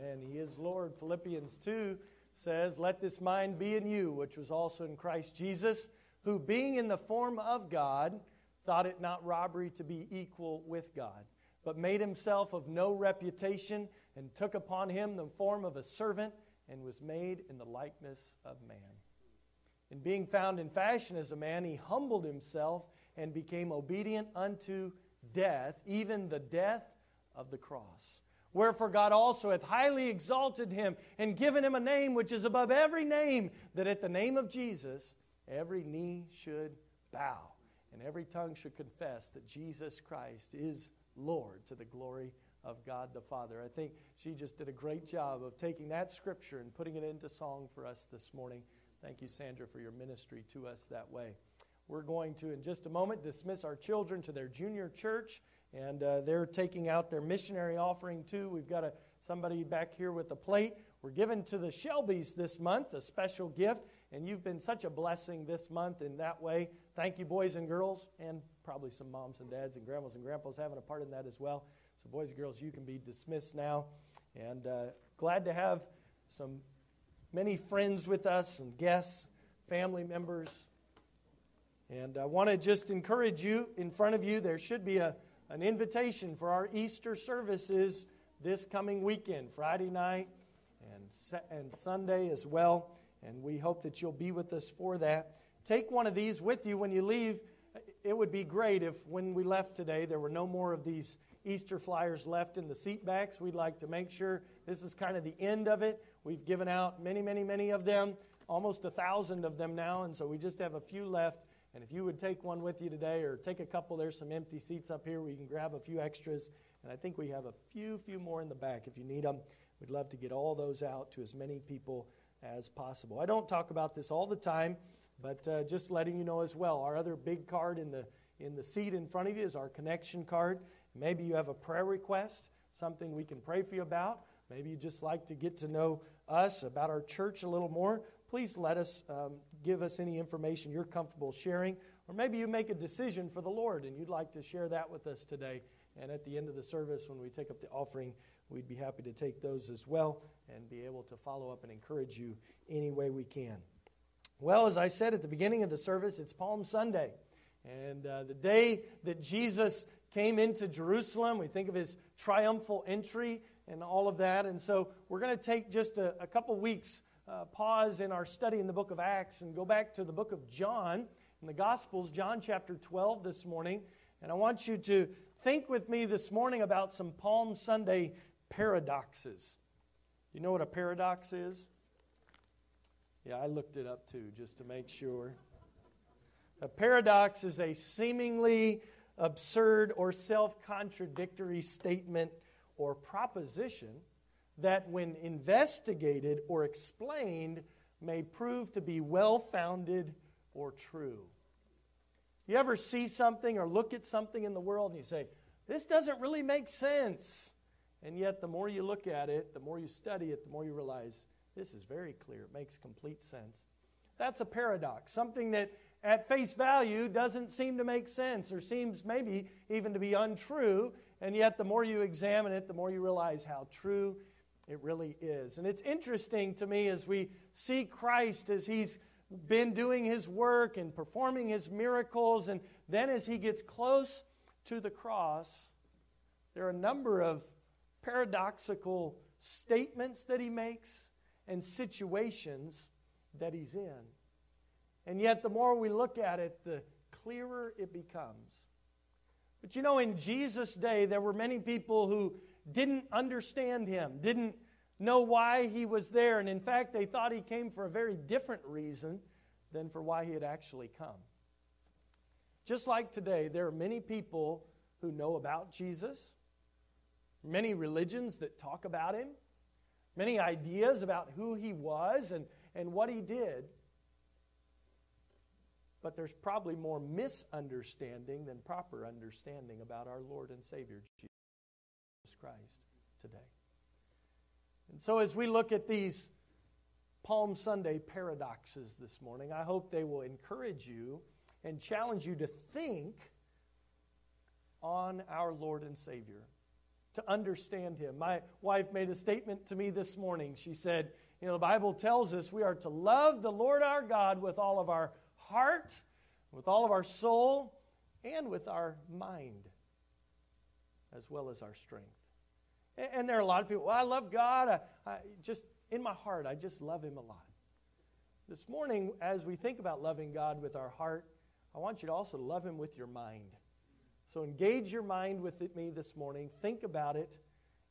Amen. He is Lord. Philippians 2 says, "Let this mind be in you, which was also in Christ Jesus, who being in the form of God, thought it not robbery to be equal with God, but made himself of no reputation, and took upon him the form of a servant, and was made in the likeness of man. And being found in fashion as a man, he humbled himself and became obedient unto death, even the death of the cross. Wherefore God also hath highly exalted him, and given him a name which is above every name, that at the name of Jesus every knee should bow, and every tongue should confess that Jesus Christ is Lord, to the glory of God the Father." I think she just did a great job of taking that scripture and putting it into song for us this morning. Thank you, Sandra, for your ministry to us that way. We're going to, in just a moment, dismiss our children to their junior church, and they're taking out their missionary offering too. We've got somebody back here with a plate. We're giving to the Shelbys this month, a special gift, and you've been such a blessing this month in that way. Thank you, boys and girls, and probably some moms and dads and grandmas and grandpas having a part in that as well. So boys and girls, you can be dismissed now, and glad to have many friends with us and guests, family members. And I want to just encourage you, in front of you, there should be an invitation for our Easter services this coming weekend, Friday night and Sunday as well. And we hope that you'll be with us for that. Take one of these with you when you leave. It would be great if when we left today there were no more of these Easter flyers left in the seat backs. We'd like to make sure this is kind of the end of it. We've given out many, many, many of them, almost 1,000 of them now, and so we just have a few left. And if you would take one with you today, or take a couple, there's some empty seats up here. We can grab a few extras, and I think we have a few more in the back if you need them. We'd love to get all those out to as many people as possible. I don't talk about this all the time, but just letting you know as well, our other big card in the seat in front of you is our connection card. Maybe you have a prayer request, something we can pray for you about. Maybe you'd just like to get to know us, about our church a little more. Please let us, give us any information you're comfortable sharing. Or maybe you make a decision for the Lord and you'd like to share that with us today. And at the end of the service, when we take up the offering, we'd be happy to take those as well and be able to follow up and encourage you any way we can. Well, as I said at the beginning of the service, it's Palm Sunday. And the day that Jesus came into Jerusalem, we think of his triumphal entry and all of that. And so we're going to take just a couple weeks pause in our study in the book of Acts and go back to the book of John in the Gospels, John chapter 12 this morning. And I want you to think with me this morning about some Palm Sunday paradoxes. You know what a paradox is? Yeah, I looked it up too, just to make sure. A paradox is a seemingly absurd or self-contradictory statement or proposition that, when investigated or explained, may prove to be well-founded or true. You ever see something or look at something in the world and you say, this doesn't really make sense. And yet the more you look at it, the more you study it, the more you realize, this is very clear. It makes complete sense. That's a paradox, something that at face value doesn't seem to make sense or seems maybe even to be untrue. And yet the more you examine it, the more you realize how true it really is. And it's interesting to me as we see Christ as he's been doing his work and performing his miracles. And then as he gets close to the cross, there are a number of paradoxical statements that he makes and situations that he's in. And yet the more we look at it, the clearer it becomes. But you know, in Jesus' day, there were many people who didn't understand him, didn't know why he was there. And in fact, they thought he came for a very different reason than for why he had actually come. Just like today, there are many people who know about Jesus, many religions that talk about him, many ideas about who he was and what he did. But there's probably more misunderstanding than proper understanding about our Lord and Savior, Jesus Christ, today. And so as we look at these Palm Sunday paradoxes this morning, I hope they will encourage you and challenge you to think on our Lord and Savior, to understand him. My wife made a statement to me this morning. She said, the Bible tells us we are to love the Lord our God with all of our heart, with all of our soul, and with our mind, as well as our strength. And there are a lot of people, I love God. I just, in my heart, I just love him a lot. This morning, as we think about loving God with our heart, I want you to also love him with your mind. So engage your mind with me this morning. Think about it,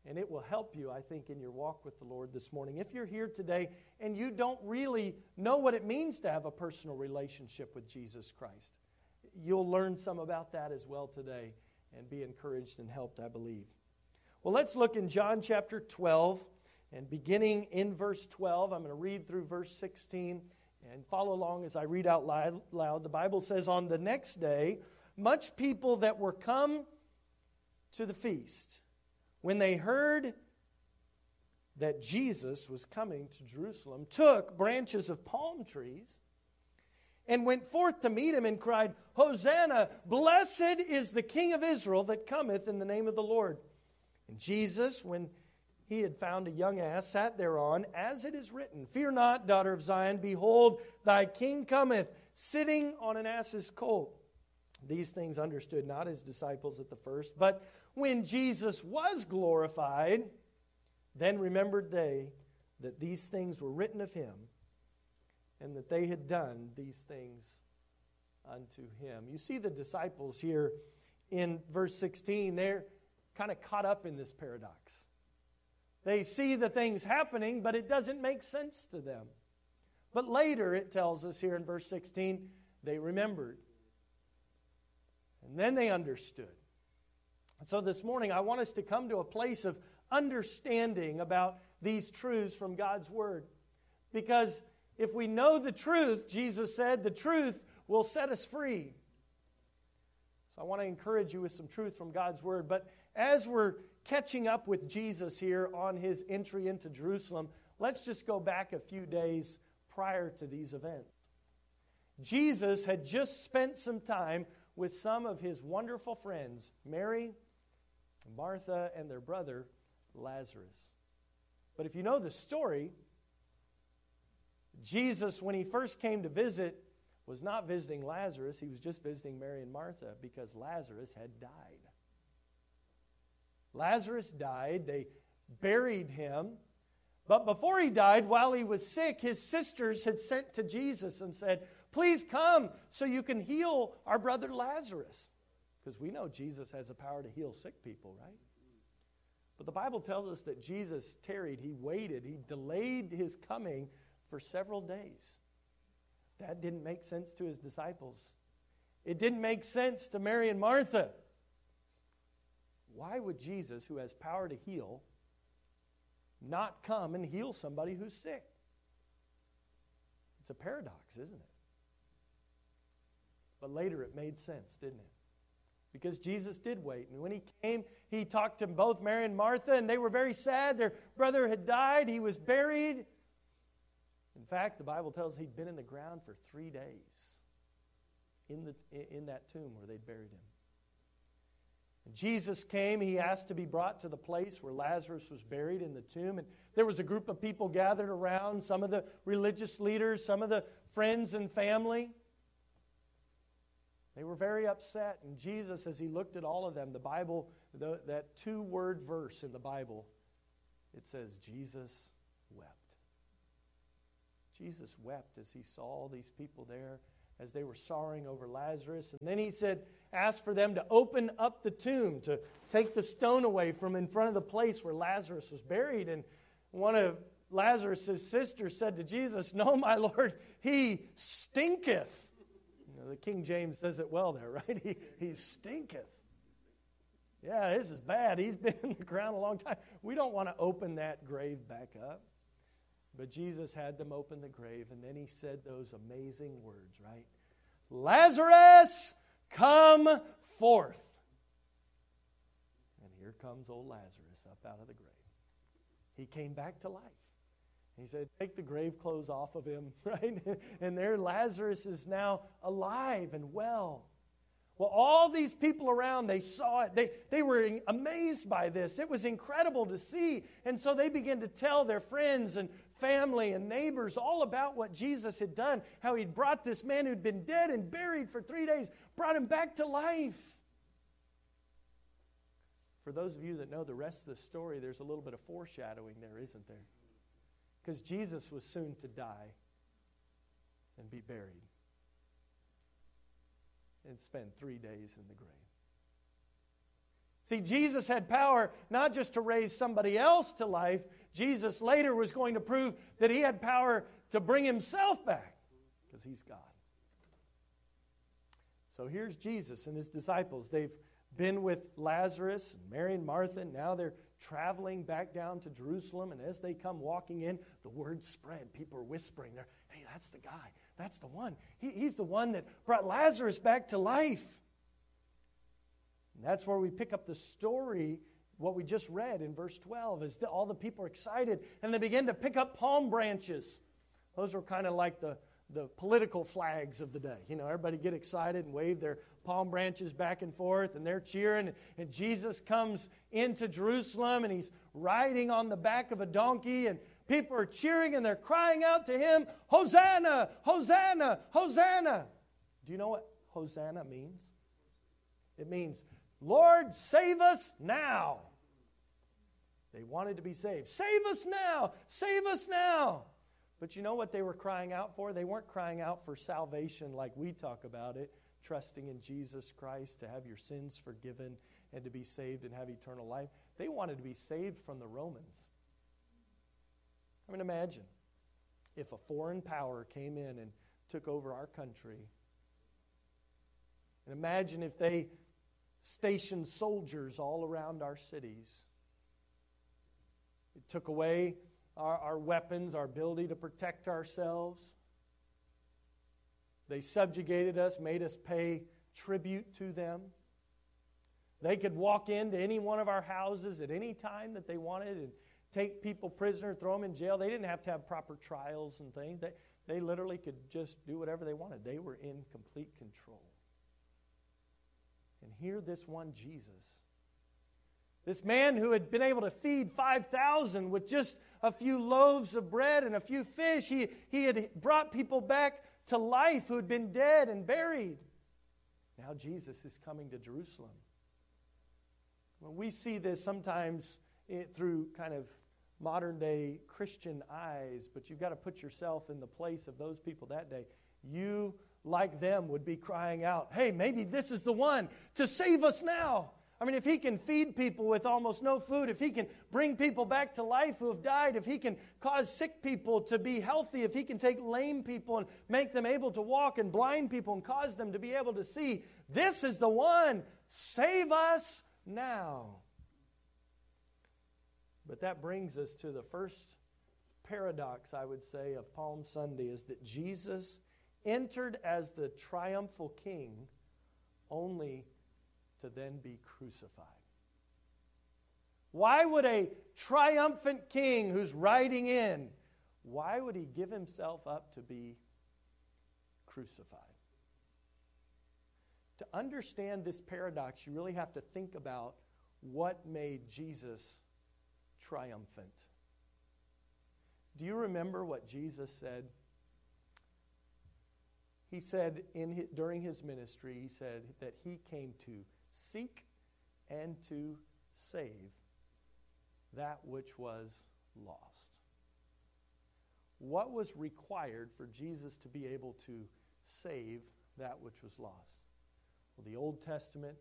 and it will help you, I think, in your walk with the Lord this morning. If you're here today and you don't really know what it means to have a personal relationship with Jesus Christ, you'll learn some about that as well today and be encouraged and helped, I believe. Well, let's look in John chapter 12, and beginning in verse 12, I'm going to read through verse 16 and follow along as I read out loud. The Bible says, on the next day, much people that were come to the feast, when they heard that Jesus was coming to Jerusalem, took branches of palm trees and went forth to meet him and cried, Hosanna, blessed is the King of Israel that cometh in the name of the Lord. And Jesus, when he had found a young ass, sat thereon, as it is written, Fear not, daughter of Zion, behold, thy king cometh, sitting on an ass's colt. These things understood not his disciples at the first, but when Jesus was glorified, then remembered they that these things were written of him, and that they had done these things unto him. You see the disciples here in verse 16, they're kind of caught up in this paradox. They see the things happening, but it doesn't make sense to them. But later it tells us here in verse 16, they remembered. And then they understood. And so this morning, I want us to come to a place of understanding about these truths from God's Word. Because if we know the truth, Jesus said, the truth will set us free. So I want to encourage you with some truth from God's Word. But as we're catching up with Jesus here on his entry into Jerusalem, let's just go back a few days prior to these events. Jesus had just spent some time with some of his wonderful friends, Mary, Martha, and their brother, Lazarus. But if you know the story, Jesus, when he first came to visit, was not visiting Lazarus. He was just visiting Mary and Martha because Lazarus had died. Lazarus died. They buried him. But before he died, while he was sick, his sisters had sent to Jesus and said, Please come so you can heal our brother Lazarus. Because we know Jesus has the power to heal sick people, right? But the Bible tells us that Jesus tarried. He waited. He delayed his coming for several days. That didn't make sense to his disciples. It didn't make sense to Mary and Martha. Why would Jesus, who has power to heal, not come and heal somebody who's sick? It's a paradox, isn't it? But later it made sense, didn't it? Because Jesus did wait. And when he came, he talked to both Mary and Martha, and they were very sad. Their brother had died. He was buried. In fact, the Bible tells us he'd been in the ground for 3 days in that tomb where they'd buried him. And Jesus came. He asked to be brought to the place where Lazarus was buried in the tomb. And there was a group of people gathered around, some of the religious leaders, some of the friends and family. They were very upset. And Jesus, as he looked at all of them, the Bible, that two-word verse in the Bible, it says, Jesus wept. Jesus wept as he saw these people there as they were sorrowing over Lazarus. And then he said, ask for them to open up the tomb, to take the stone away from in front of the place where Lazarus was buried. And one of Lazarus' sisters said to Jesus, No, my Lord, he stinketh. The King James says it well there, right? He stinketh. Yeah, this is bad. He's been in the ground a long time. We don't want to open that grave back up. But Jesus had them open the grave, and then he said those amazing words, right? Lazarus, come forth. And here comes old Lazarus up out of the grave. He came back to life. He said, take the grave clothes off of him, right? And there Lazarus is now alive and well. Well, all these people around, they saw it. They were amazed by this. It was incredible to see. And so they began to tell their friends and family and neighbors all about what Jesus had done, how he'd brought this man who'd been dead and buried for 3 days, brought him back to life. For those of you that know the rest of the story, there's a little bit of foreshadowing there, isn't there? Because Jesus was soon to die and be buried and spend 3 days in the grave. See, Jesus had power not just to raise somebody else to life. Jesus later was going to prove that he had power to bring himself back because he's God. So here's Jesus and his disciples. They've been with Lazarus, Mary and Martha. Now they're traveling back down to Jerusalem. And as they come walking in, the word spread. People are whispering there, hey, that's the guy. That's the one. He's the one that brought Lazarus back to life. And that's where we pick up the story, what we just read in verse 12, is all the people are excited, and they begin to pick up palm branches. Those were kind of like the political flags of the day. You know, everybody get excited and wave their palm branches back and forth, and they're cheering. And Jesus comes into Jerusalem, and he's riding on the back of a donkey, and people are cheering and they're crying out to him, Hosanna, Hosanna, Hosanna. Do you know what Hosanna means? It means, Lord, save us now. They wanted to be saved. Save us now, save us now. But you know what they were crying out for? They weren't crying out for salvation like we talk about it, trusting in Jesus Christ to have your sins forgiven and to be saved and have eternal life. They wanted to be saved from the Romans. I mean, imagine if a foreign power came in and took over our country. And imagine if they stationed soldiers all around our cities. It took away our weapons, our ability to protect ourselves. They subjugated us, made us pay tribute to them. They could walk into any one of our houses at any time that they wanted and take people prisoner, throw them in jail. They didn't have to have proper trials and things. They literally could just do whatever they wanted. They were in complete control. And here this one Jesus, this man who had been able to feed 5,000 with just a few loaves of bread and a few fish, he had brought people back to life who had been dead and buried. Now Jesus is coming to Jerusalem. When we see this sometimes through kind of modern day Christian eyes, but you've got to put yourself in the place of those people that day. You, like them, would be crying out, hey, maybe this is the one to save us now. I mean, if he can feed people with almost no food, if he can bring people back to life who have died, if he can cause sick people to be healthy, if he can take lame people and make them able to walk and blind people and cause them to be able to see, this is the one, save us now. But that brings us to the first paradox, I would say, of Palm Sunday, is that Jesus entered as the triumphal king only to then be crucified. Why would a triumphant king who's riding in, why would he give himself up to be crucified? To understand this paradox, you really have to think about what made Jesus triumphant. Do you remember what Jesus said? He said during his ministry, he said that he came to seek and to save that which was lost. What was required for Jesus to be able to save that which was lost? Well, the Old Testament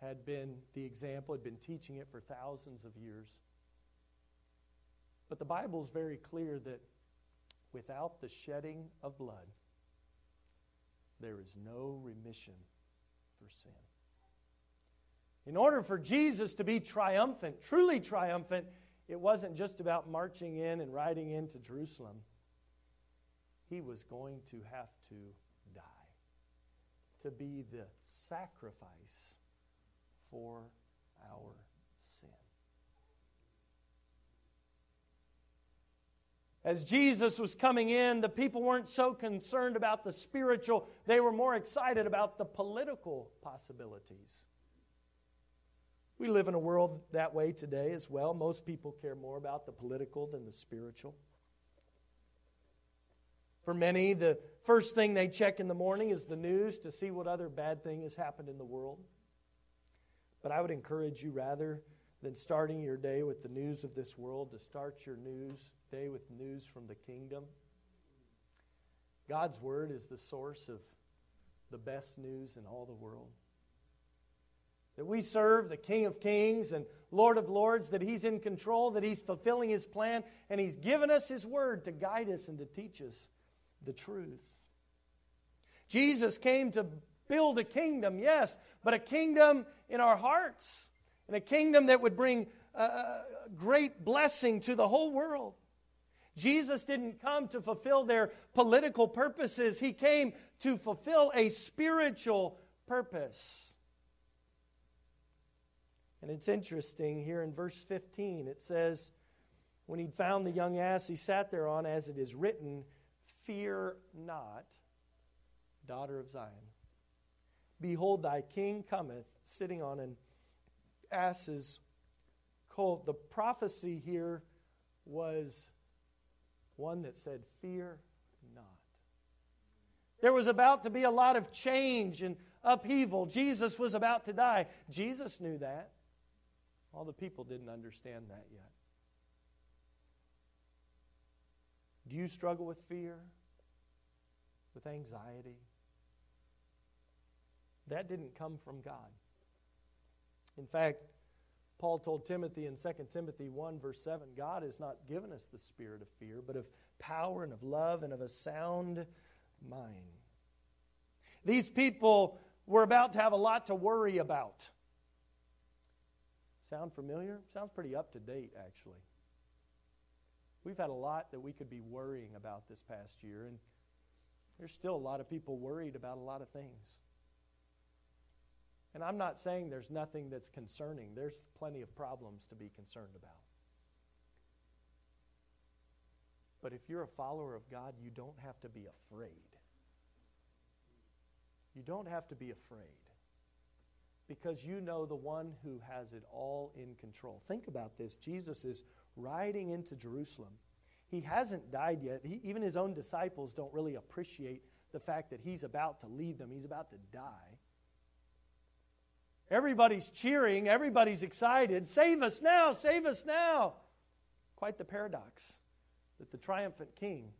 had been the example, had been teaching it for thousands of years. But the Bible is very clear that without the shedding of blood, there is no remission for sin. In order for Jesus to be triumphant, truly triumphant, it wasn't just about marching in and riding into Jerusalem. He was going to have to die, to be the sacrifice for our sin. As Jesus was coming in, the people weren't so concerned about the spiritual. They were more excited about the political possibilities. We live in a world that way today as well. Most people care more about the political than the spiritual. For many, the first thing they check in the morning is the news to see what other bad thing has happened in the world. But I would encourage you, rather than starting your day with the news of this world, to start your news day with news from the kingdom. God's word is the source of the best news in all the world. That we serve the King of Kings and Lord of Lords, that He's in control, that He's fulfilling His plan, and He's given us His word to guide us and to teach us the truth. Jesus came to build a kingdom, yes, but a kingdom in our hearts, and a kingdom that would bring great blessing to the whole world. Jesus didn't come to fulfill their political purposes. He came to fulfill a spiritual purpose. And it's interesting here in verse 15, it says, when he'd found the young ass, he sat thereon, as it is written, "Fear not, daughter of Zion. Behold, thy king cometh, sitting on an ass's colt." The prophecy here was one that said, "Fear not." There was about to be a lot of change and upheaval. Jesus was about to die. Jesus knew that. All the people didn't understand that yet. Do you struggle with fear? With anxiety? That didn't come from God. In fact, Paul told Timothy in 2 Timothy 1, verse 7, God has not given us the spirit of fear, but of power and of love and of a sound mind. These people were about to have a lot to worry about. Sound familiar? Sounds pretty up to date, actually. We've had a lot that we could be worrying about this past year, and there's still a lot of people worried about a lot of things. And I'm not saying there's nothing that's concerning. There's plenty of problems to be concerned about. But if you're a follower of God, you don't have to be afraid. You don't have to be afraid, because you know the one who has it all in control. Think about this. Jesus is riding into Jerusalem. He hasn't died yet. Even his own disciples don't really appreciate the fact that he's about to leave them. He's about to die. Everybody's cheering. Everybody's excited. Save us now! Save us now! Quite the paradox that the triumphant king,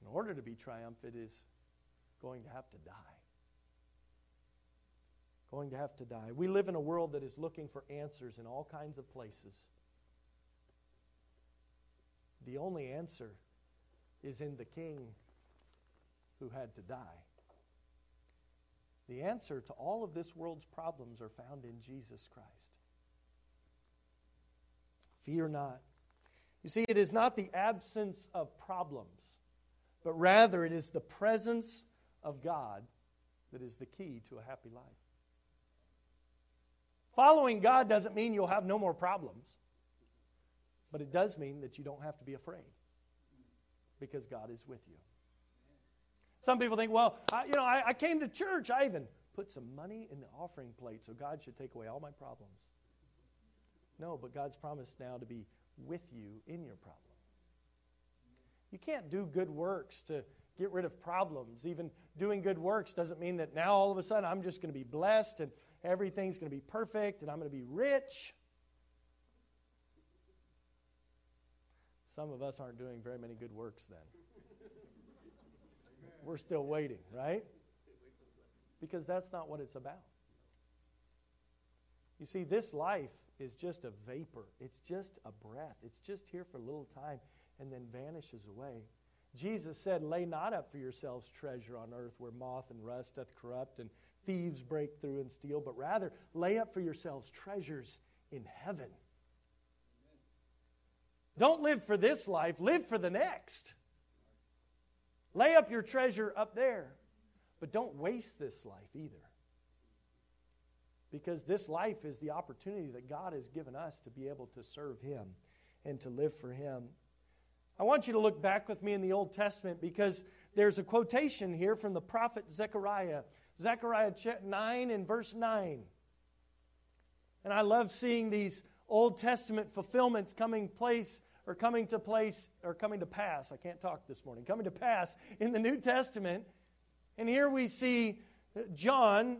in order to be triumphant, is going to have to die. Going to have to die. We live in a world that is looking for answers in all kinds of places. The only answer is in the king who had to die. The answer to all of this world's problems are found in Jesus Christ. Fear not. You see, it is not the absence of problems, but rather it is the presence of God that is the key to a happy life. Following God doesn't mean you'll have no more problems, but it does mean that you don't have to be afraid, because God is with you. Some people think, well, I came to church. I even put some money in the offering plate, so God should take away all my problems. No, but God's promised now to be with you in your problem. You can't do good works to get rid of problems. Even doing good works doesn't mean that now all of a sudden I'm just going to be blessed and everything's going to be perfect and I'm going to be rich. Some of us aren't doing very many good works then. We're still waiting, right? Because that's not what it's about. You see, this life is just a vapor. It's just a breath. It's just here for a little time and then vanishes away. Jesus said, "Lay not up for yourselves treasure on earth, where moth and rust doth corrupt and thieves break through and steal, but rather lay up for yourselves treasures in heaven." Don't live for this life. Live for the next. Lay up your treasure up there, but don't waste this life either, because this life is the opportunity that God has given us to be able to serve Him and to live for Him. I want you to look back with me in the Old Testament because there's a quotation here from the prophet Zechariah. Zechariah 9 and verse 9. And I love seeing these Old Testament fulfillments coming to pass. I can't talk this morning. Coming to pass in the New Testament. And here we see John,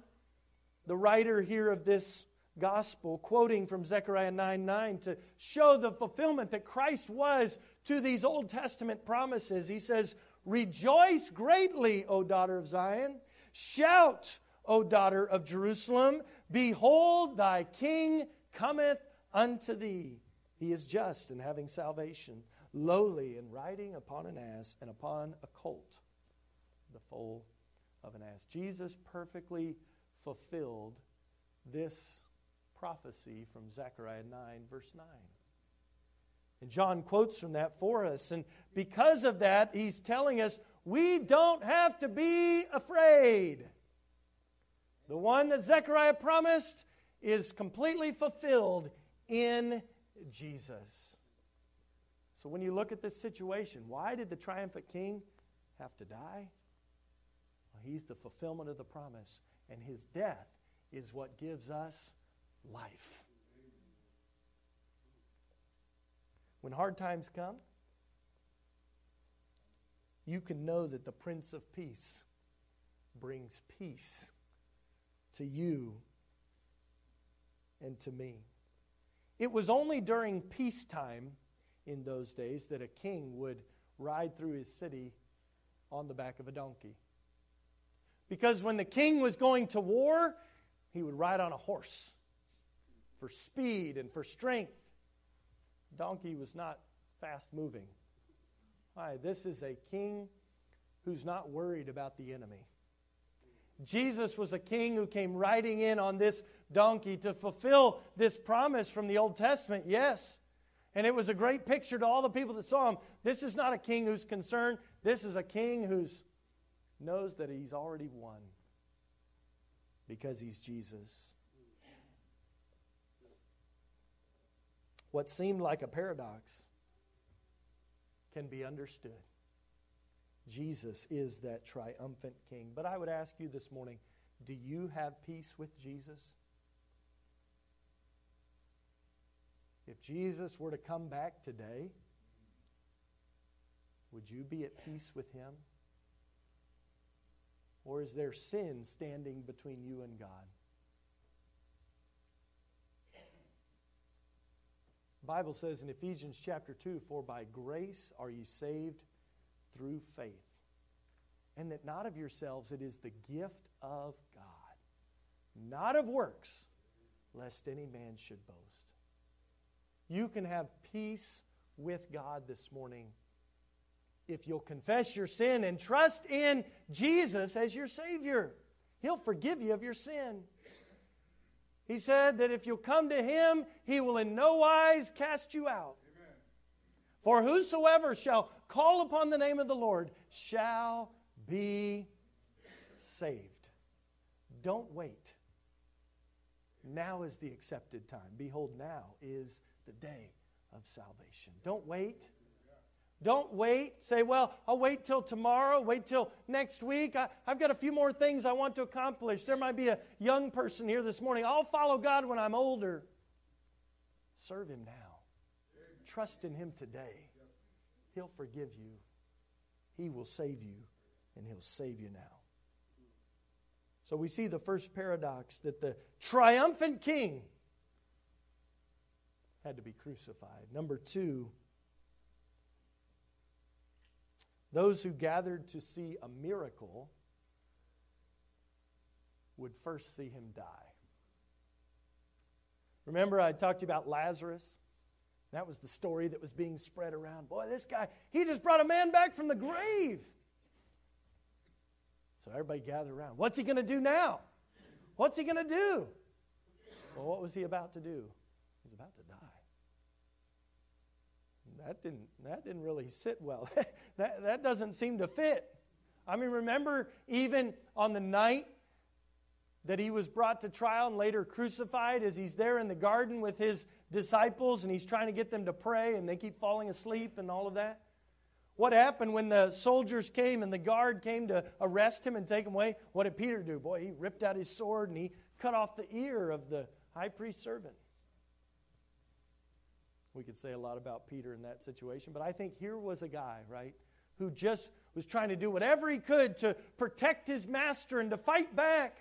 the writer here of this gospel, quoting from Zechariah 9:9 to show the fulfillment that Christ was to these Old Testament promises. He says, "Rejoice greatly, O daughter of Zion. Shout, O daughter of Jerusalem. Behold, thy King cometh unto thee. He is just and having salvation, lowly and riding upon an ass and upon a colt, the foal of an ass." Jesus perfectly fulfilled this prophecy from Zechariah 9, verse 9. And John quotes from that for us. And because of that, he's telling us we don't have to be afraid. The one that Zechariah promised is completely fulfilled in Jesus. So when you look at this situation, why did the triumphant King have to die? Well, he's the fulfillment of the promise, and his death is what gives us life. When hard times come, you can know that the Prince of Peace brings peace to you and to me. It was only during peacetime in those days that a king would ride through his city on the back of a donkey. Because when the king was going to war, he would ride on a horse for speed and for strength. Donkey was not fast-moving. Why? This is a king who's not worried about the enemy. Jesus was a king who came riding in on this donkey to fulfill this promise from the Old Testament, yes. And it was a great picture to all the people that saw him. This is not a king who's concerned. This is a king who knows that he's already won because he's Jesus. What seemed like a paradox can be understood. Jesus is that triumphant King. But I would ask you this morning, do you have peace with Jesus? If Jesus were to come back today, would you be at peace with Him? Or is there sin standing between you and God? The Bible says in Ephesians chapter 2, "For by grace are ye saved through faith, and that not of yourselves, it is the gift of God, not of works, lest any man should boast." You can have peace with God this morning if you'll confess your sin and trust in Jesus as your Savior. He'll forgive you of your sin. He said that if you'll come to Him, He will in no wise cast you out. Amen. "For whosoever shall call upon the name of the Lord shall be saved." Don't wait. Now is the accepted time. Behold, now is the day of salvation. Don't wait. Don't wait. Say, "Well, I'll wait till tomorrow, wait till next week. I've got a few more things I want to accomplish." There might be a young person here this morning. "I'll follow God when I'm older." Serve Him now. Trust in Him today. He'll forgive you. He will save you, and He'll save you now. So we see the first paradox, that the triumphant King had to be crucified. Number two, those who gathered to see a miracle would first see Him die. Remember, I talked to you about Lazarus? That was the story that was being spread around. "Boy, this guy, he just brought a man back from the grave." So everybody gathered around. "What's he going to do now? What's he going to do?" Well, what was he about to do? He was about to die. That didn't really sit well. That doesn't seem to fit. I mean, remember even on the night that He was brought to trial and later crucified, as He's there in the garden with His disciples and He's trying to get them to pray and they keep falling asleep and all of that. What happened when the soldiers came and the guard came to arrest him and take him away? What did Peter do? Boy, he ripped out his sword and he cut off the ear of the high priest's servant. We could say a lot about Peter in that situation, but I think here was a guy, right, who just was trying to do whatever he could to protect his master and to fight back.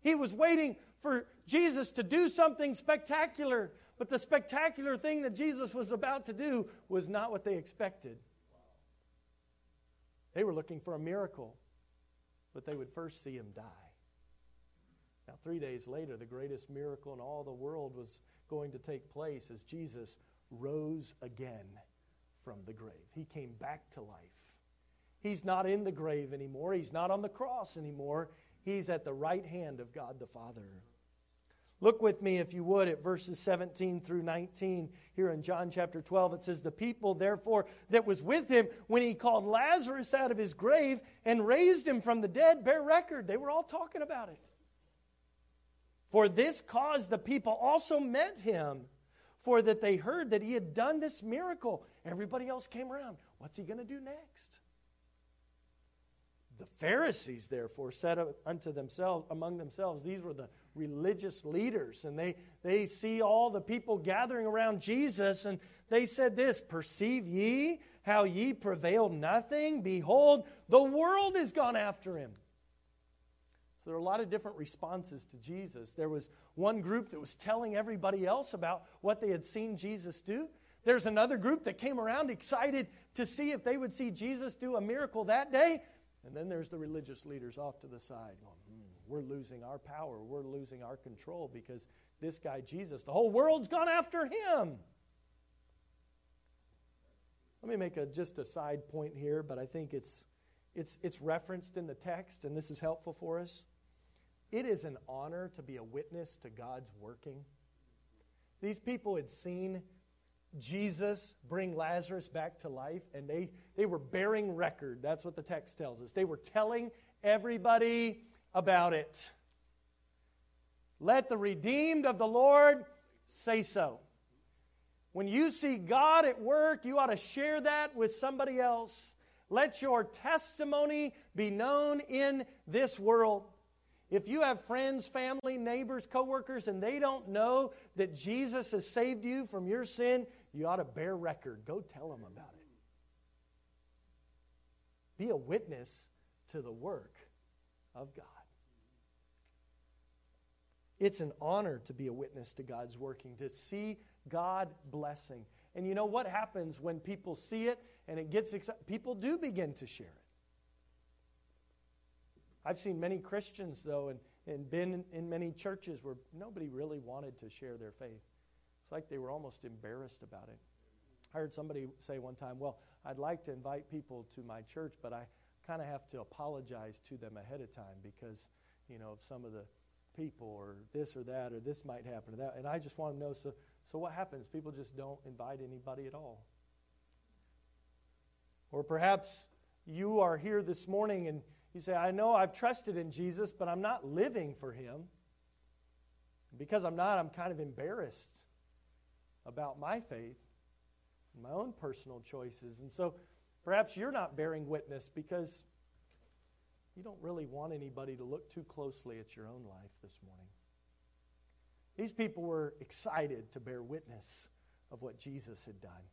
He was waiting for Jesus to do something spectacular, but the spectacular thing that Jesus was about to do was not what they expected. They were looking for a miracle, but they would first see him die. Now, 3 days later, the greatest miracle in all the world was going to take place as Jesus rose again from the grave. He came back to life. He's not in the grave anymore. He's not on the cross anymore. He's at the right hand of God the Father. Look with me, if you would, at verses 17 through 19 here in John chapter 12. It says, "The people, therefore, that was with him when he called Lazarus out of his grave and raised him from the dead bear record." They were all talking about it. "For this cause the people also met him, for that they heard that he had done this miracle." Everybody else came around. What's he going to do next? "The Pharisees, therefore, said unto themselves, among themselves," these were the religious leaders, and they see all the people gathering around Jesus, and they said this, "Perceive ye how ye prevail nothing? Behold, the world is gone after him." So there are a lot of different responses to Jesus. There was one group that was telling everybody else about what they had seen Jesus do. There's another group that came around excited to see if they would see Jesus do a miracle that day. And then there's the religious leaders off to the side going, "We're losing our power. We're losing our control because this guy Jesus, the whole world's gone after him." Let me make just a side point here, but I think it's referenced in the text, and this is helpful for us. It is an honor to be a witness to God's working. These people had seen Jesus bring Lazarus back to life, and they were bearing record. That's what the text tells us. They were telling everybody about it. "Let the redeemed of the Lord say so." When you see God at work, you ought to share that with somebody else. Let your testimony be known in this world. If you have friends, family, neighbors, coworkers, and they don't know that Jesus has saved you from your sin, you ought to bear record. Go tell them about it. Be a witness to the work of God. It's an honor to be a witness to God's working, to see God blessing. And you know what happens when people see it and it gets excited? People do begin to share it. I've seen many Christians, though, and been in many churches where nobody really wanted to share their faith. It's like they were almost embarrassed about it. I heard somebody say one time, "Well, I'd like to invite people to my church, but I kind of have to apologize to them ahead of time because, you know, of some of the people or this or that or this might happen or that." And I just want to know, so what happens? People just don't invite anybody at all. Or perhaps you are here this morning and you say, "I know I've trusted in Jesus, but I'm not living for him. Because I'm not, I'm kind of embarrassed about my faith, and my own personal choices." And so perhaps you're not bearing witness because you don't really want anybody to look too closely at your own life this morning. These people were excited to bear witness of what Jesus had done.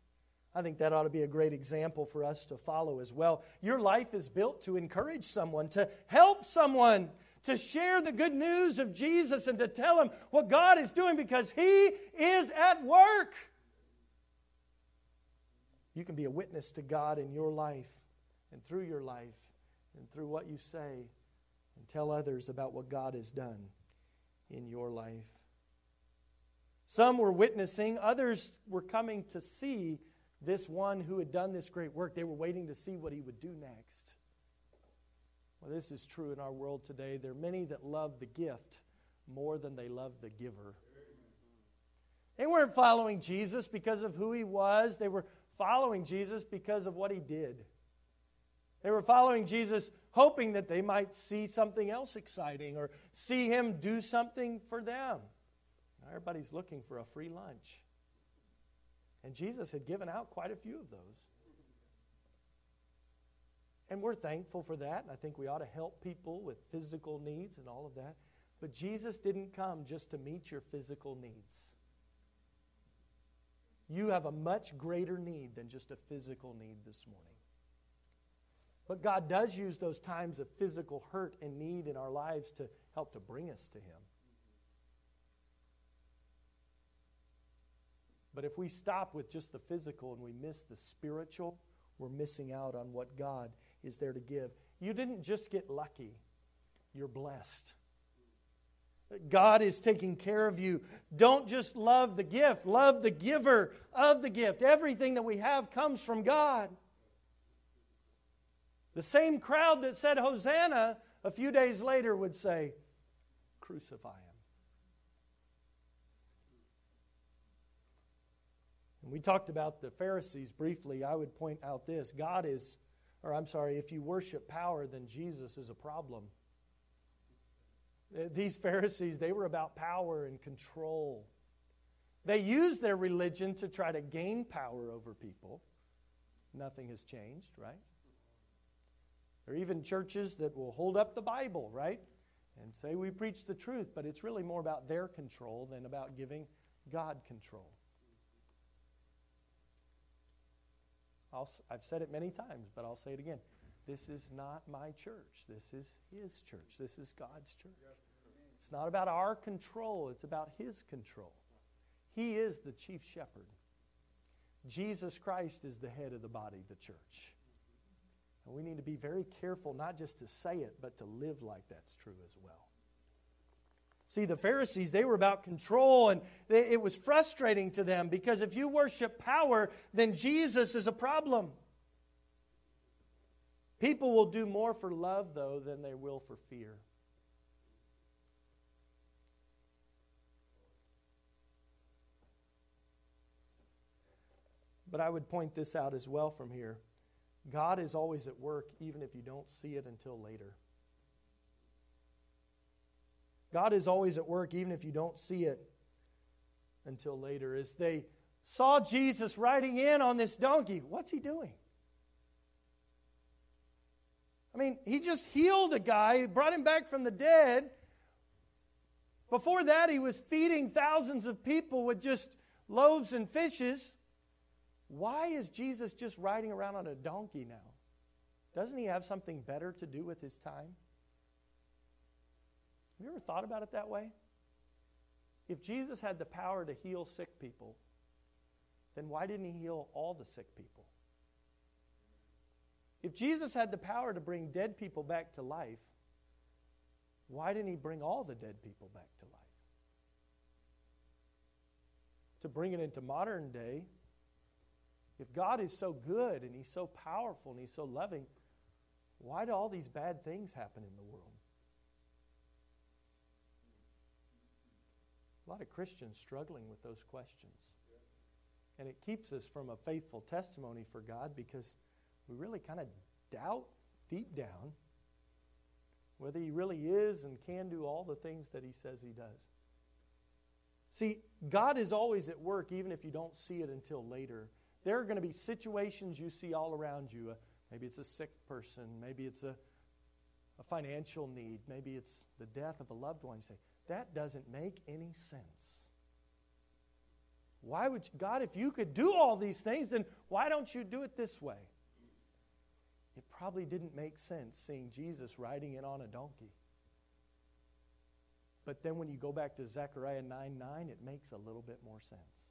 I think that ought to be a great example for us to follow as well. Your life is built to encourage someone, to help someone, to share the good news of Jesus and to tell them what God is doing because he is at work. You can be a witness to God in your life and through your life and through what you say and tell others about what God has done in your life. Some were witnessing, others were coming to see this one who had done this great work. They were waiting to see what he would do next. Well, this is true in our world today. There are many that love the gift more than they love the giver. They weren't following Jesus because of who he was. They were following Jesus because of what he did. They were following Jesus hoping that they might see something else exciting or see him do something for them. Now, everybody's looking for a free lunch. And Jesus had given out quite a few of those. And we're thankful for that. And I think we ought to help people with physical needs and all of that. But Jesus didn't come just to meet your physical needs. You have a much greater need than just a physical need this morning. But God does use those times of physical hurt and need in our lives to help to bring us to Him. But if we stop with just the physical and we miss the spiritual, we're missing out on what God is there to give. You didn't just get lucky. You're blessed. God is taking care of you. Don't just love the gift. Love the giver of the gift. Everything that we have comes from God. The same crowd that said Hosanna a few days later would say, crucify Him. And we talked about the Pharisees briefly. I would point out this. If you worship power, then Jesus is a problem. These Pharisees, they were about power and control. They used their religion to try to gain power over people. Nothing has changed, right? There are even churches that will hold up the Bible, right? And say we preach the truth, but it's really more about their control than about giving God control. I've said it many times, but I'll say it again. This is not my church. This is His church. This is God's church. It's not about our control. It's about His control. He is the chief shepherd. Jesus Christ is the head of the body, the church. And we need to be very careful not just to say it, but to live like that's true as well. See, the Pharisees, they were about control, and it was frustrating to them because if you worship power, then Jesus is a problem. People will do more for love, though, than they will for fear. But I would point this out as well from here. God is always at work, even if you don't see it until later. God is always at work, even if you don't see it until later. As they saw Jesus riding in on this donkey, what's He doing? I mean, He just healed a guy, brought him back from the dead. Before that, He was feeding thousands of people with just loaves and fishes. Why is Jesus just riding around on a donkey now? Doesn't He have something better to do with His time? Have you ever thought about it that way? If Jesus had the power to heal sick people, then why didn't He heal all the sick people? If Jesus had the power to bring dead people back to life, why didn't He bring all the dead people back to life? To bring it into modern day, if God is so good and He's so powerful and He's so loving, why do all these bad things happen in the world? A lot of Christians struggling with those questions. And it keeps us from a faithful testimony for God because we really kind of doubt deep down whether He really is and can do all the things that He says He does. See, God is always at work even if you don't see it until later. There are going to be situations you see all around you. Maybe it's a sick person. Maybe it's a financial need. Maybe it's the death of a loved one. You say, that doesn't make any sense. Why would you, God, if you could do all these things, then why don't you do it this way? It probably didn't make sense seeing Jesus riding in on a donkey. But then when you go back to Zechariah 9:9, it makes a little bit more sense.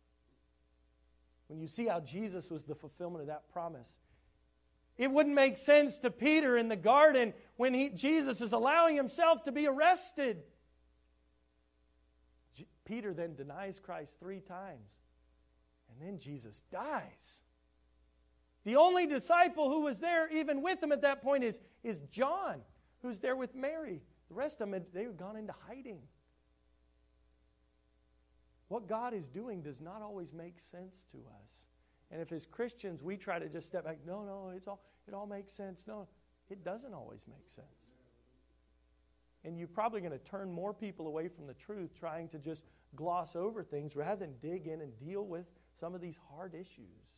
When you see how Jesus was the fulfillment of that promise, it wouldn't make sense to Peter in the garden when Jesus is allowing himself to be arrested. Peter then denies Christ 3 times, and then Jesus dies. The only disciple who was there even with him at that point is John, who's there with Mary. The rest of them, they had gone into hiding. What God is doing does not always make sense to us. And if as Christians we try to just step back, no, it all makes sense. No, it doesn't always make sense. And you're probably going to turn more people away from the truth trying to just gloss over things rather than dig in and deal with some of these hard issues.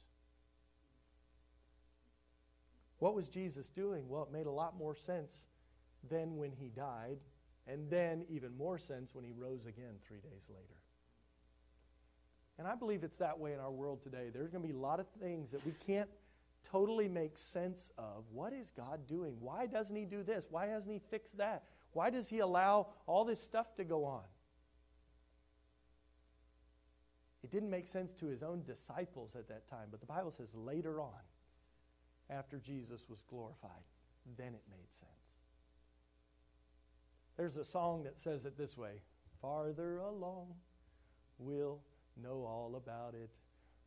What was Jesus doing? Well, it made a lot more sense than when he died, and then even more sense when he rose again 3 days later. And I believe it's that way in our world today. There's going to be a lot of things that we can't totally make sense of. What is God doing? Why doesn't he do this? Why hasn't he fixed that? Why does he allow all this stuff to go on? It didn't make sense to his own disciples at that time, but the Bible says later on, after Jesus was glorified, then it made sense. There's a song that says it this way: farther along, we'll know all about it.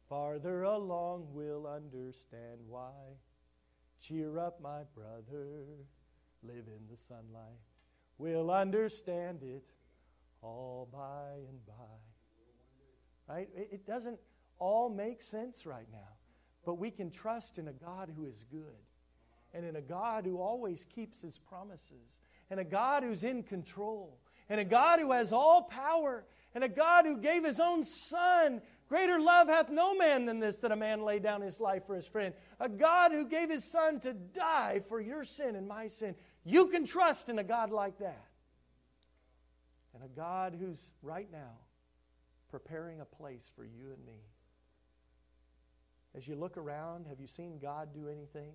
Farther along, we'll understand why. Cheer up, my brother, live in the sunlight. We'll understand it all by and by. Right? It doesn't all make sense right now, but we can trust in a God who is good, and in a God who always keeps his promises, and a God who's in control, and a God who has all power, and a God who gave his own Son. Greater love hath no man than this, that a man lay down his life for his friend. A God who gave his Son to die for your sin and my sin. You can trust in a God like that. And a God who's right now preparing a place for you and me. As you look around, have you seen God do anything?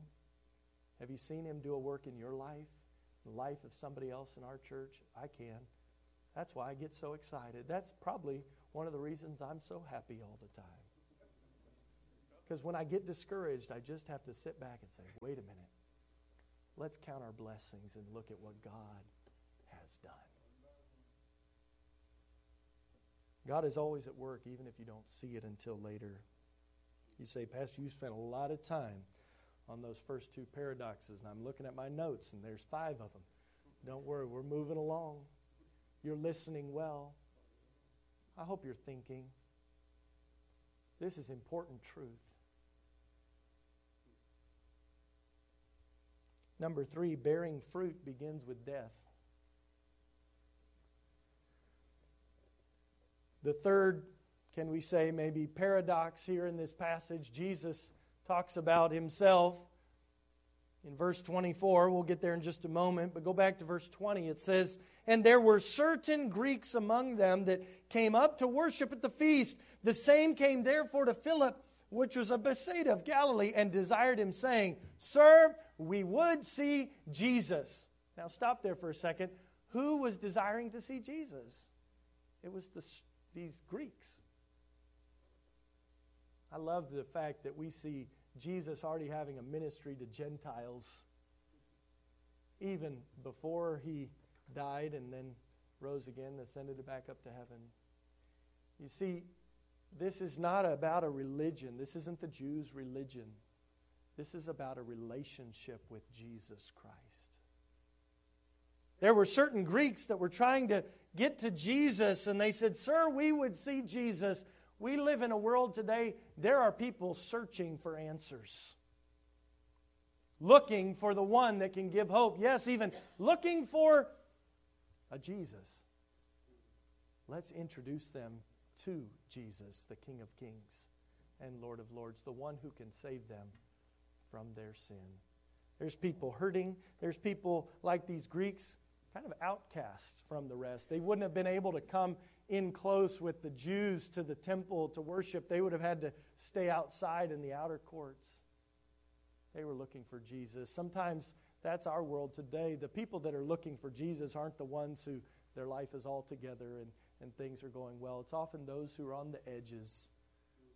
Have you seen him do a work in your life? The life of somebody else in our church? I can. That's why I get so excited. That's probably one of the reasons I'm so happy all the time. Because when I get discouraged, I just have to sit back and say, wait a minute. Let's count our blessings and look at what God has done. God is always at work, even if you don't see it until later. You say, Pastor, you spent a lot of time on those first two paradoxes, and I'm looking at my notes, and there's 5 of them. Don't worry, we're moving along. You're listening well. I hope you're thinking. This is important truth. Number 3, bearing fruit begins with death. The third, can we say, maybe paradox here in this passage, Jesus talks about himself in verse 24. We'll get there in just a moment, but go back to verse 20. It says, and there were certain Greeks among them that came up to worship at the feast. The same came therefore to Philip, which was of Bethsaida of Galilee, and desired him, saying, Sir, we would see Jesus. Now stop there for a second. Who was desiring to see Jesus? It was these Greeks. I love the fact that we see Jesus already having a ministry to Gentiles even before he died and then rose again, ascended back up to heaven. You see, this is not about a religion. This isn't the Jews' religion. This is about a relationship with Jesus Christ. There were certain Greeks that were trying to get to Jesus, and they said, Sir, we would see Jesus. We live in a world today, there are people searching for answers, looking for the one that can give hope. Yes, even looking for a Jesus. Let's introduce them to Jesus, the King of Kings and Lord of Lords, the one who can save them from their sin. There's people hurting. There's people like these Greeks, kind of outcast from the rest. They wouldn't have been able to come in close with the Jews to the temple to worship. They would have had to stay outside in the outer courts. They were looking for Jesus. Sometimes that's our world today. The people that are looking for Jesus aren't the ones who their life is all together and things are going well. It's often those who are on the edges,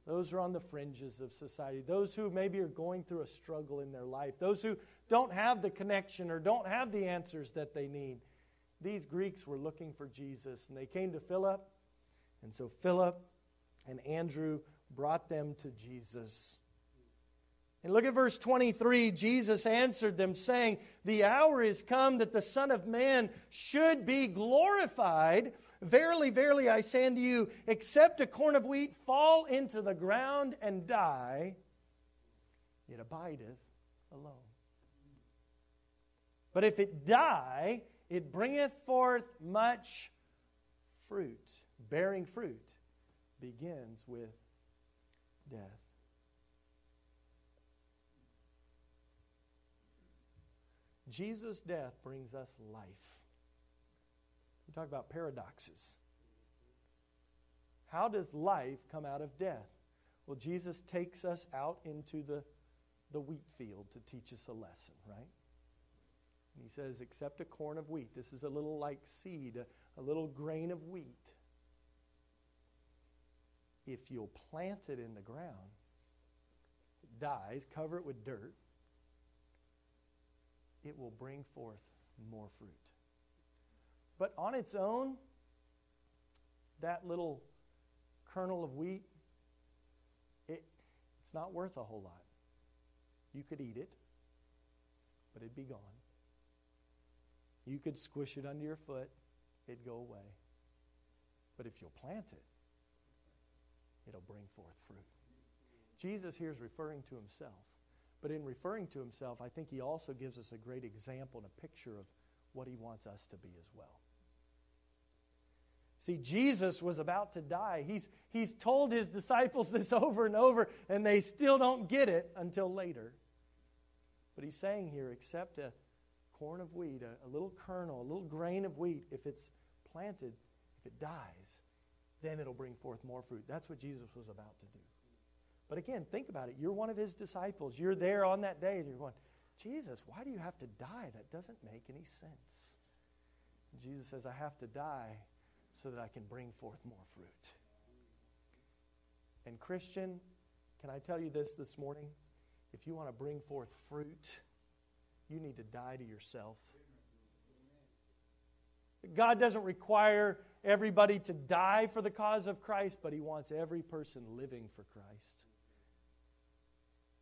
those who are on the fringes of society, those who maybe are going through a struggle in their life, those who don't have the connection or don't have the answers that they need. These Greeks were looking for Jesus, and they came to Philip, and so Philip and Andrew brought them to Jesus. And look at verse 23, Jesus answered them, saying, The hour is come that the Son of Man should be glorified. Verily, verily, I say unto you, except a corn of wheat fall into the ground and die, it abideth alone. But if it die, it bringeth forth much fruit. Bearing fruit begins with death. Jesus' death brings us life. We talk about paradoxes. How does life come out of death? Well, Jesus takes us out into the wheat field to teach us a lesson, right? And he says, except a corn of wheat. This is a little like seed, a little grain of wheat. If you'll plant it in the ground, it dies, cover it with dirt, it will bring forth more fruit. But on its own, that little kernel of wheat, it's not worth a whole lot. You could eat it, but it'd be gone. You could squish it under your foot, it'd go away. But if you'll plant it, it'll bring forth fruit. Jesus here is referring to himself. But in referring to himself, I think he also gives us a great example and a picture of what he wants us to be as well. See, Jesus was about to die. He's told his disciples this over and over, and they still don't get it until later. But he's saying here, except a corn of wheat, a little kernel, a little grain of wheat, if it's planted, if it dies, then it'll bring forth more fruit. That's what Jesus was about to do. But again, think about it. You're one of his disciples. You're there on that day, and you're going, Jesus, why do you have to die? That doesn't make any sense. And Jesus says, I have to die so that I can bring forth more fruit. And Christian, can I tell you this morning? If you want to bring forth fruit, you need to die to yourself. God doesn't require everybody to die for the cause of Christ, but he wants every person living for Christ.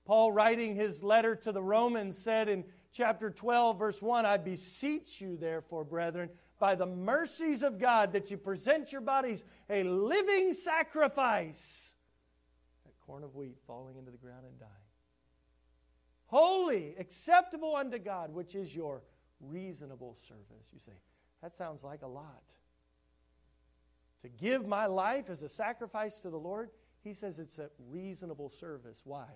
Paul, writing his letter to the Romans, said in chapter 12, verse 1, I beseech you, therefore, brethren, by the mercies of God, that you present your bodies a living sacrifice, that corn of wheat falling into the ground and dying, holy, acceptable unto God, which is your reasonable service. You say, that sounds like a lot. To give my life as a sacrifice to the Lord, he says it's a reasonable service. Why?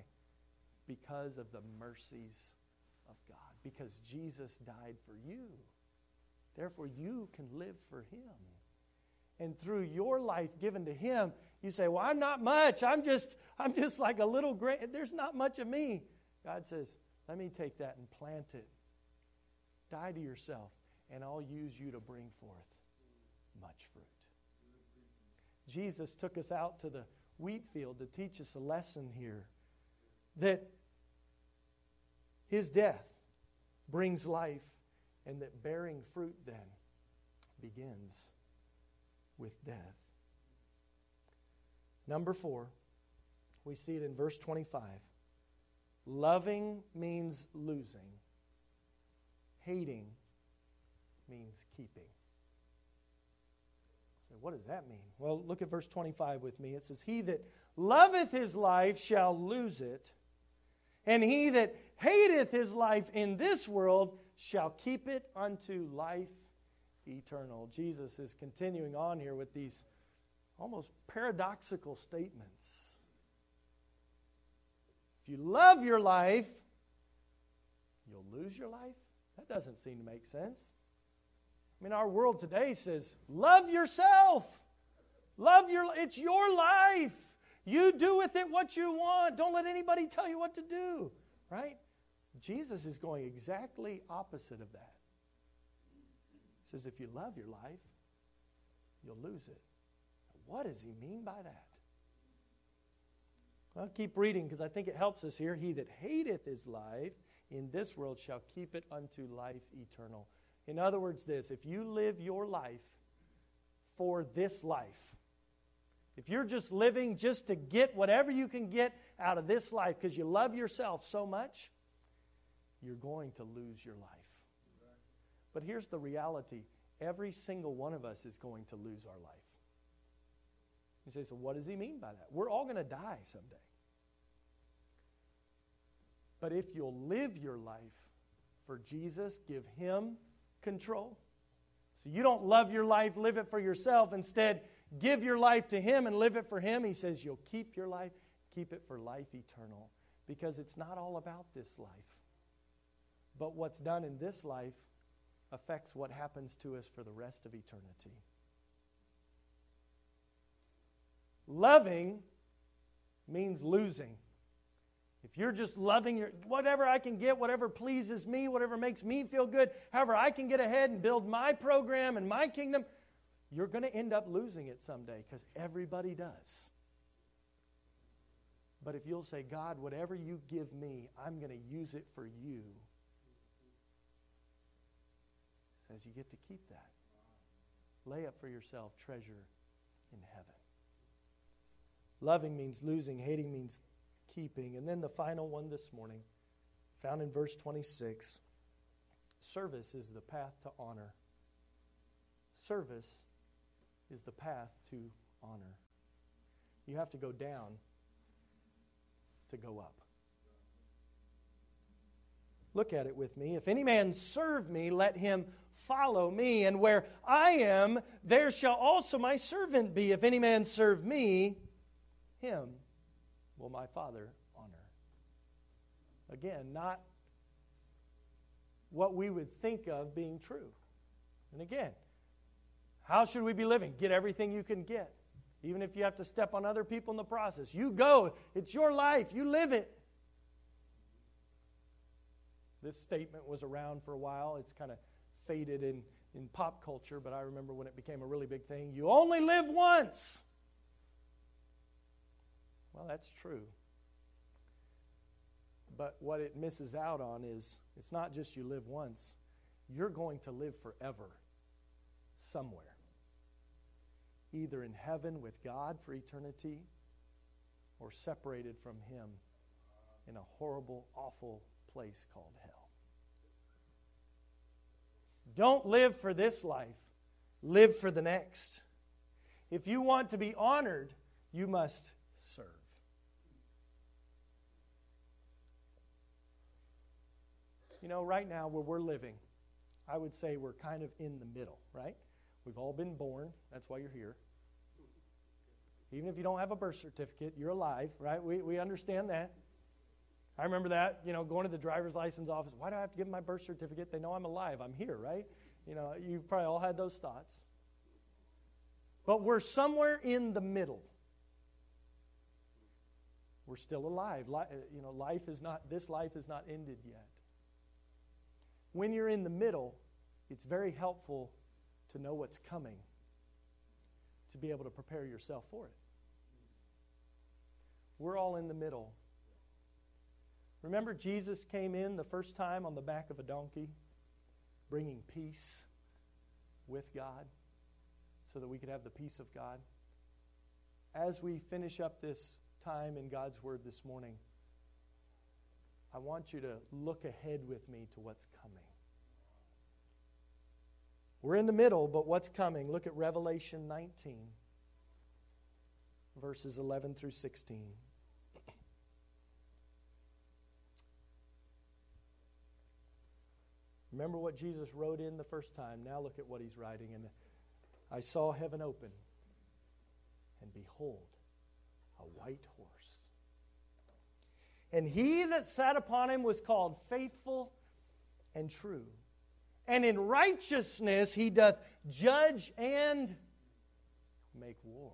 Because of the mercies of God. Because Jesus died for you. Therefore, you can live for him. And through your life given to him, you say, well, I'm not much. I'm just like a little grain. There's not much of me. God says, let me take that and plant it. Die to yourself, and I'll use you to bring forth much fruit. Jesus took us out to the wheat field to teach us a lesson here, that his death brings life, and that bearing fruit then begins with death. Number 4, we see it in verse 25. Loving means losing. Hating means keeping. What does that mean? Well, look at verse 25 with me. It says, he that loveth his life shall lose it, and he that hateth his life in this world shall keep it unto life eternal. Jesus is continuing on here with these almost paradoxical statements. If you love your life, you'll lose your life? That doesn't seem to make sense. I mean, our world today says, love yourself. It's your life. You do with it what you want. Don't let anybody tell you what to do, right? Jesus is going exactly opposite of that. He says, if you love your life, you'll lose it. What does he mean by that? Well, keep reading, because I think it helps us here. He that hateth his life in this world shall keep it unto life eternal. In other words, this, if you live your life for this life, if you're just living just to get whatever you can get out of this life because you love yourself so much, you're going to lose your life. But here's the reality. Every single one of us is going to lose our life. You say, so what does he mean by that? We're all going to die someday. But if you'll live your life for Jesus, give him control. So you don't love your life, live it for yourself. Instead, give your life to him and live it for him. He says you'll keep your life, keep it for life eternal, because it's not all about this life. But what's done in this life affects what happens to us for the rest of eternity. Loving means losing. If you're just loving whatever I can get, whatever pleases me, whatever makes me feel good, however I can get ahead and build my program and my kingdom, you're going to end up losing it someday because everybody does. But if you'll say, God, whatever you give me, I'm going to use it for you. It says you get to keep that. Lay up for yourself treasure in heaven. Loving means losing. Hating means keeping. And then the final one this morning, found in verse 26. Service is the path to honor. Service is the path to honor. You have to go down to go up. Look at it with me. If any man serve me, let him follow me. And where I am, there shall also my servant be. If any man serve me, him will my Father honor. Again, not what we would think of being true. And again, how should we be living? Get everything you can get. Even if you have to step on other people in the process. You go. It's your life. You live it. This statement was around for a while. It's kind of faded in pop culture, but I remember when it became a really big thing. You only live once. Well, that's true. But what it misses out on is it's not just you live once. You're going to live forever somewhere. Either in heaven with God for eternity or separated from Him in a horrible, awful place called hell. Don't live for this life. Live for the next. If you want to be honored, you must serve. You know, right now where we're living, I would say we're kind of in the middle, right? We've all been born. That's why you're here. Even if you don't have a birth certificate, you're alive, right? We understand that. I remember that, going to the driver's license office. Why do I have to give them my birth certificate? They know I'm alive. I'm here, right? You've probably all had those thoughts. But we're somewhere in the middle. We're still alive. This life is not ended yet. When you're in the middle, it's very helpful to know what's coming, to be able to prepare yourself for it. We're all in the middle. Remember Jesus came in the first time on the back of a donkey, bringing peace with God so that we could have the peace of God. As we finish up this time in God's Word this morning, I want you to look ahead with me to what's coming. We're in the middle, but what's coming? Look at Revelation 19, verses 11 through 16. Remember what Jesus wrote in the first time. Now look at what he's writing. And I saw heaven open, and behold, a white horse. And he that sat upon him was called Faithful and True. And in righteousness he doth judge and make war.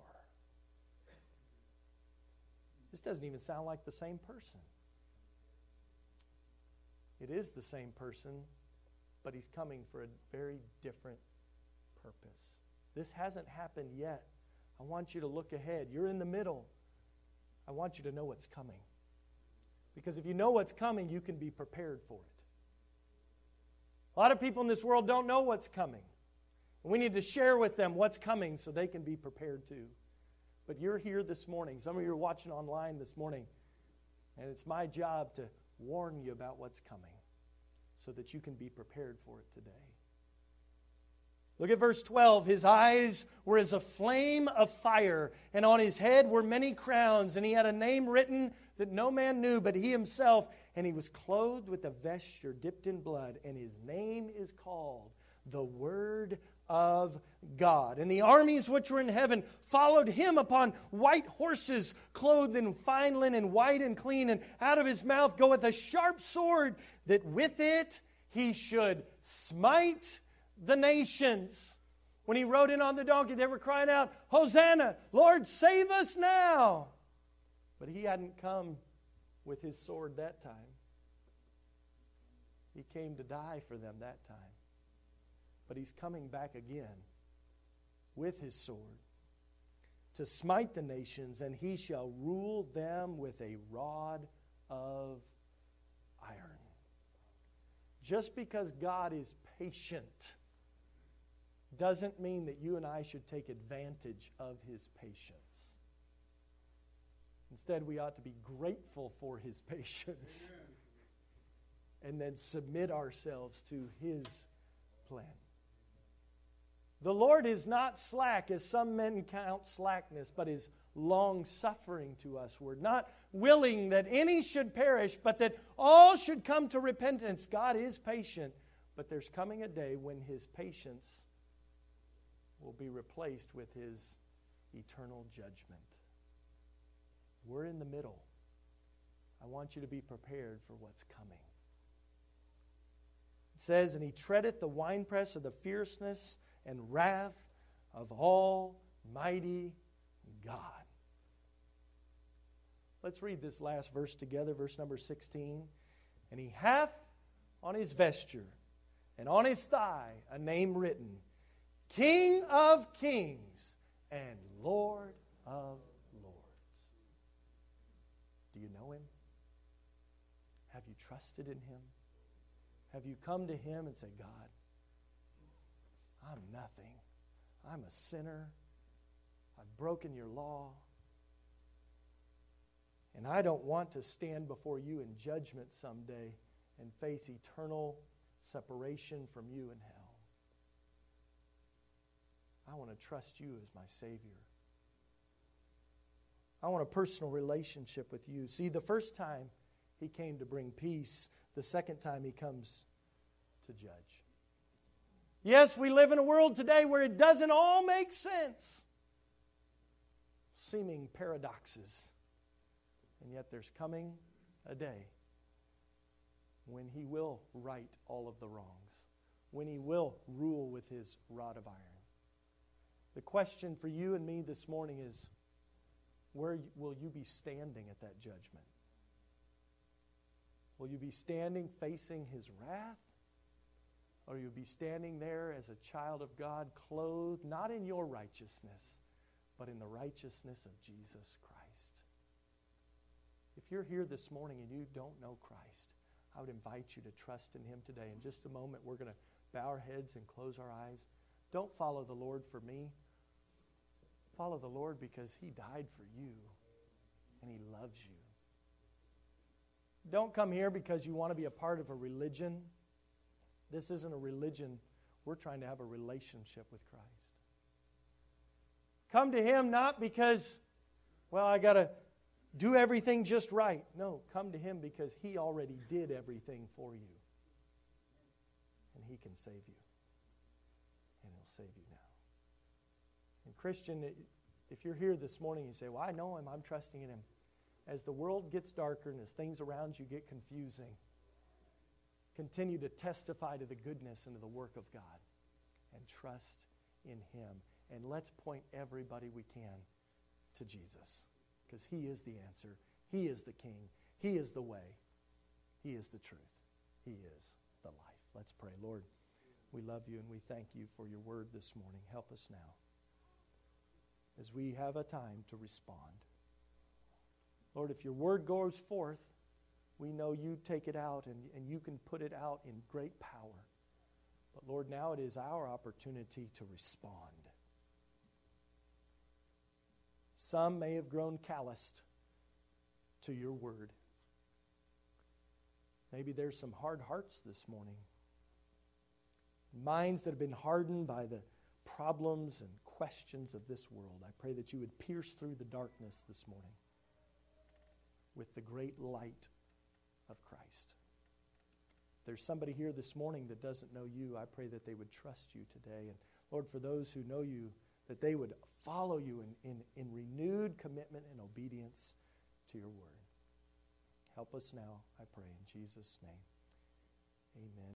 This doesn't even sound like the same person. It is the same person, but he's coming for a very different purpose. This hasn't happened yet. I want you to look ahead. You're in the middle. I want you to know what's coming. Because if you know what's coming, you can be prepared for it. A lot of people in this world don't know what's coming. We need to share with them what's coming so they can be prepared too. But you're here this morning. Some of you are watching online this morning. And it's my job to warn you about what's coming so that you can be prepared for it today. Look at verse 12. His eyes were as a flame of fire, and on his head were many crowns, and he had a name written that no man knew but he himself. And he was clothed with a vesture dipped in blood, and his name is called the Word of God. And the armies which were in heaven followed him upon white horses, clothed in fine linen, white and clean. And out of his mouth goeth a sharp sword, that with it he should smite the nations. When he rode in on the donkey, they were crying out, Hosanna, Lord, save us now. But he hadn't come with his sword that time. He came to die for them that time. But he's coming back again with his sword to smite the nations, and he shall rule them with a rod of iron. Just because God is patient doesn't mean that you and I should take advantage of his patience. Instead, we ought to be grateful for his patience. Amen. And then submit ourselves to his plan. The Lord is not slack, as some men count slackness, but is long-suffering to usward, not willing that any should perish, but that all should come to repentance. God is patient, but there's coming a day when his patience will be replaced with his eternal judgment. We're in the middle. I want you to be prepared for what's coming. It says, and he treadeth the winepress of the fierceness and wrath of Almighty God. Let's read this last verse together, verse number 16. And he hath on his vesture and on his thigh a name written, King of Kings and Lord of Lords. Do you know him? Have you trusted in him? Have you come to him and say, God, I'm nothing. I'm a sinner. I've broken your law. And I don't want to stand before you in judgment someday and face eternal separation from you in hell. I want to trust you as my Savior. I want a personal relationship with you. See, the first time he came to bring peace, the second time he comes to judge. Yes, we live in a world today where it doesn't all make sense. Seeming paradoxes. And yet there's coming a day when he will right all of the wrongs, when he will rule with his rod of iron. The question for you and me this morning is, where will you be standing at that judgment? Will you be standing facing his wrath? Or you'll be standing there as a child of God, clothed not in your righteousness, but in the righteousness of Jesus Christ? If you're here this morning and you don't know Christ, I would invite you to trust in him today. In just a moment, we're going to bow our heads and close our eyes. Don't follow the Lord for me. Follow the Lord because he died for you and he loves you. Don't come here because you want to be a part of a religion. This isn't a religion. We're trying to have a relationship with Christ. Come to him not because, well, I got to do everything just right. No, come to him because he already did everything for you. And he can save you. And he'll save you now. And Christian, if you're here this morning, you say, well, I know him, I'm trusting in him. As the world gets darker and as things around you get confusing, continue to testify to the goodness and to the work of God and trust in him. And let's point everybody we can to Jesus, because he is the answer. He is the King. He is the way. He is the truth. He is the life. Let's pray. Lord, we love you and we thank you for your word this morning. Help us now as we have a time to respond. Lord, if your word goes forth, we know you take it out and you can put it out in great power. But Lord, now it is our opportunity to respond. Some may have grown calloused to your word. Maybe there's some hard hearts this morning. Minds that have been hardened by the problems and questions of this world. I pray that you would pierce through the darkness this morning with the great light of Christ. If there's somebody here this morning that doesn't know you, I pray that they would trust you today. And Lord, for those who know you, that they would follow you in renewed commitment and obedience to your word. Help us now, I pray, in Jesus' name. Amen.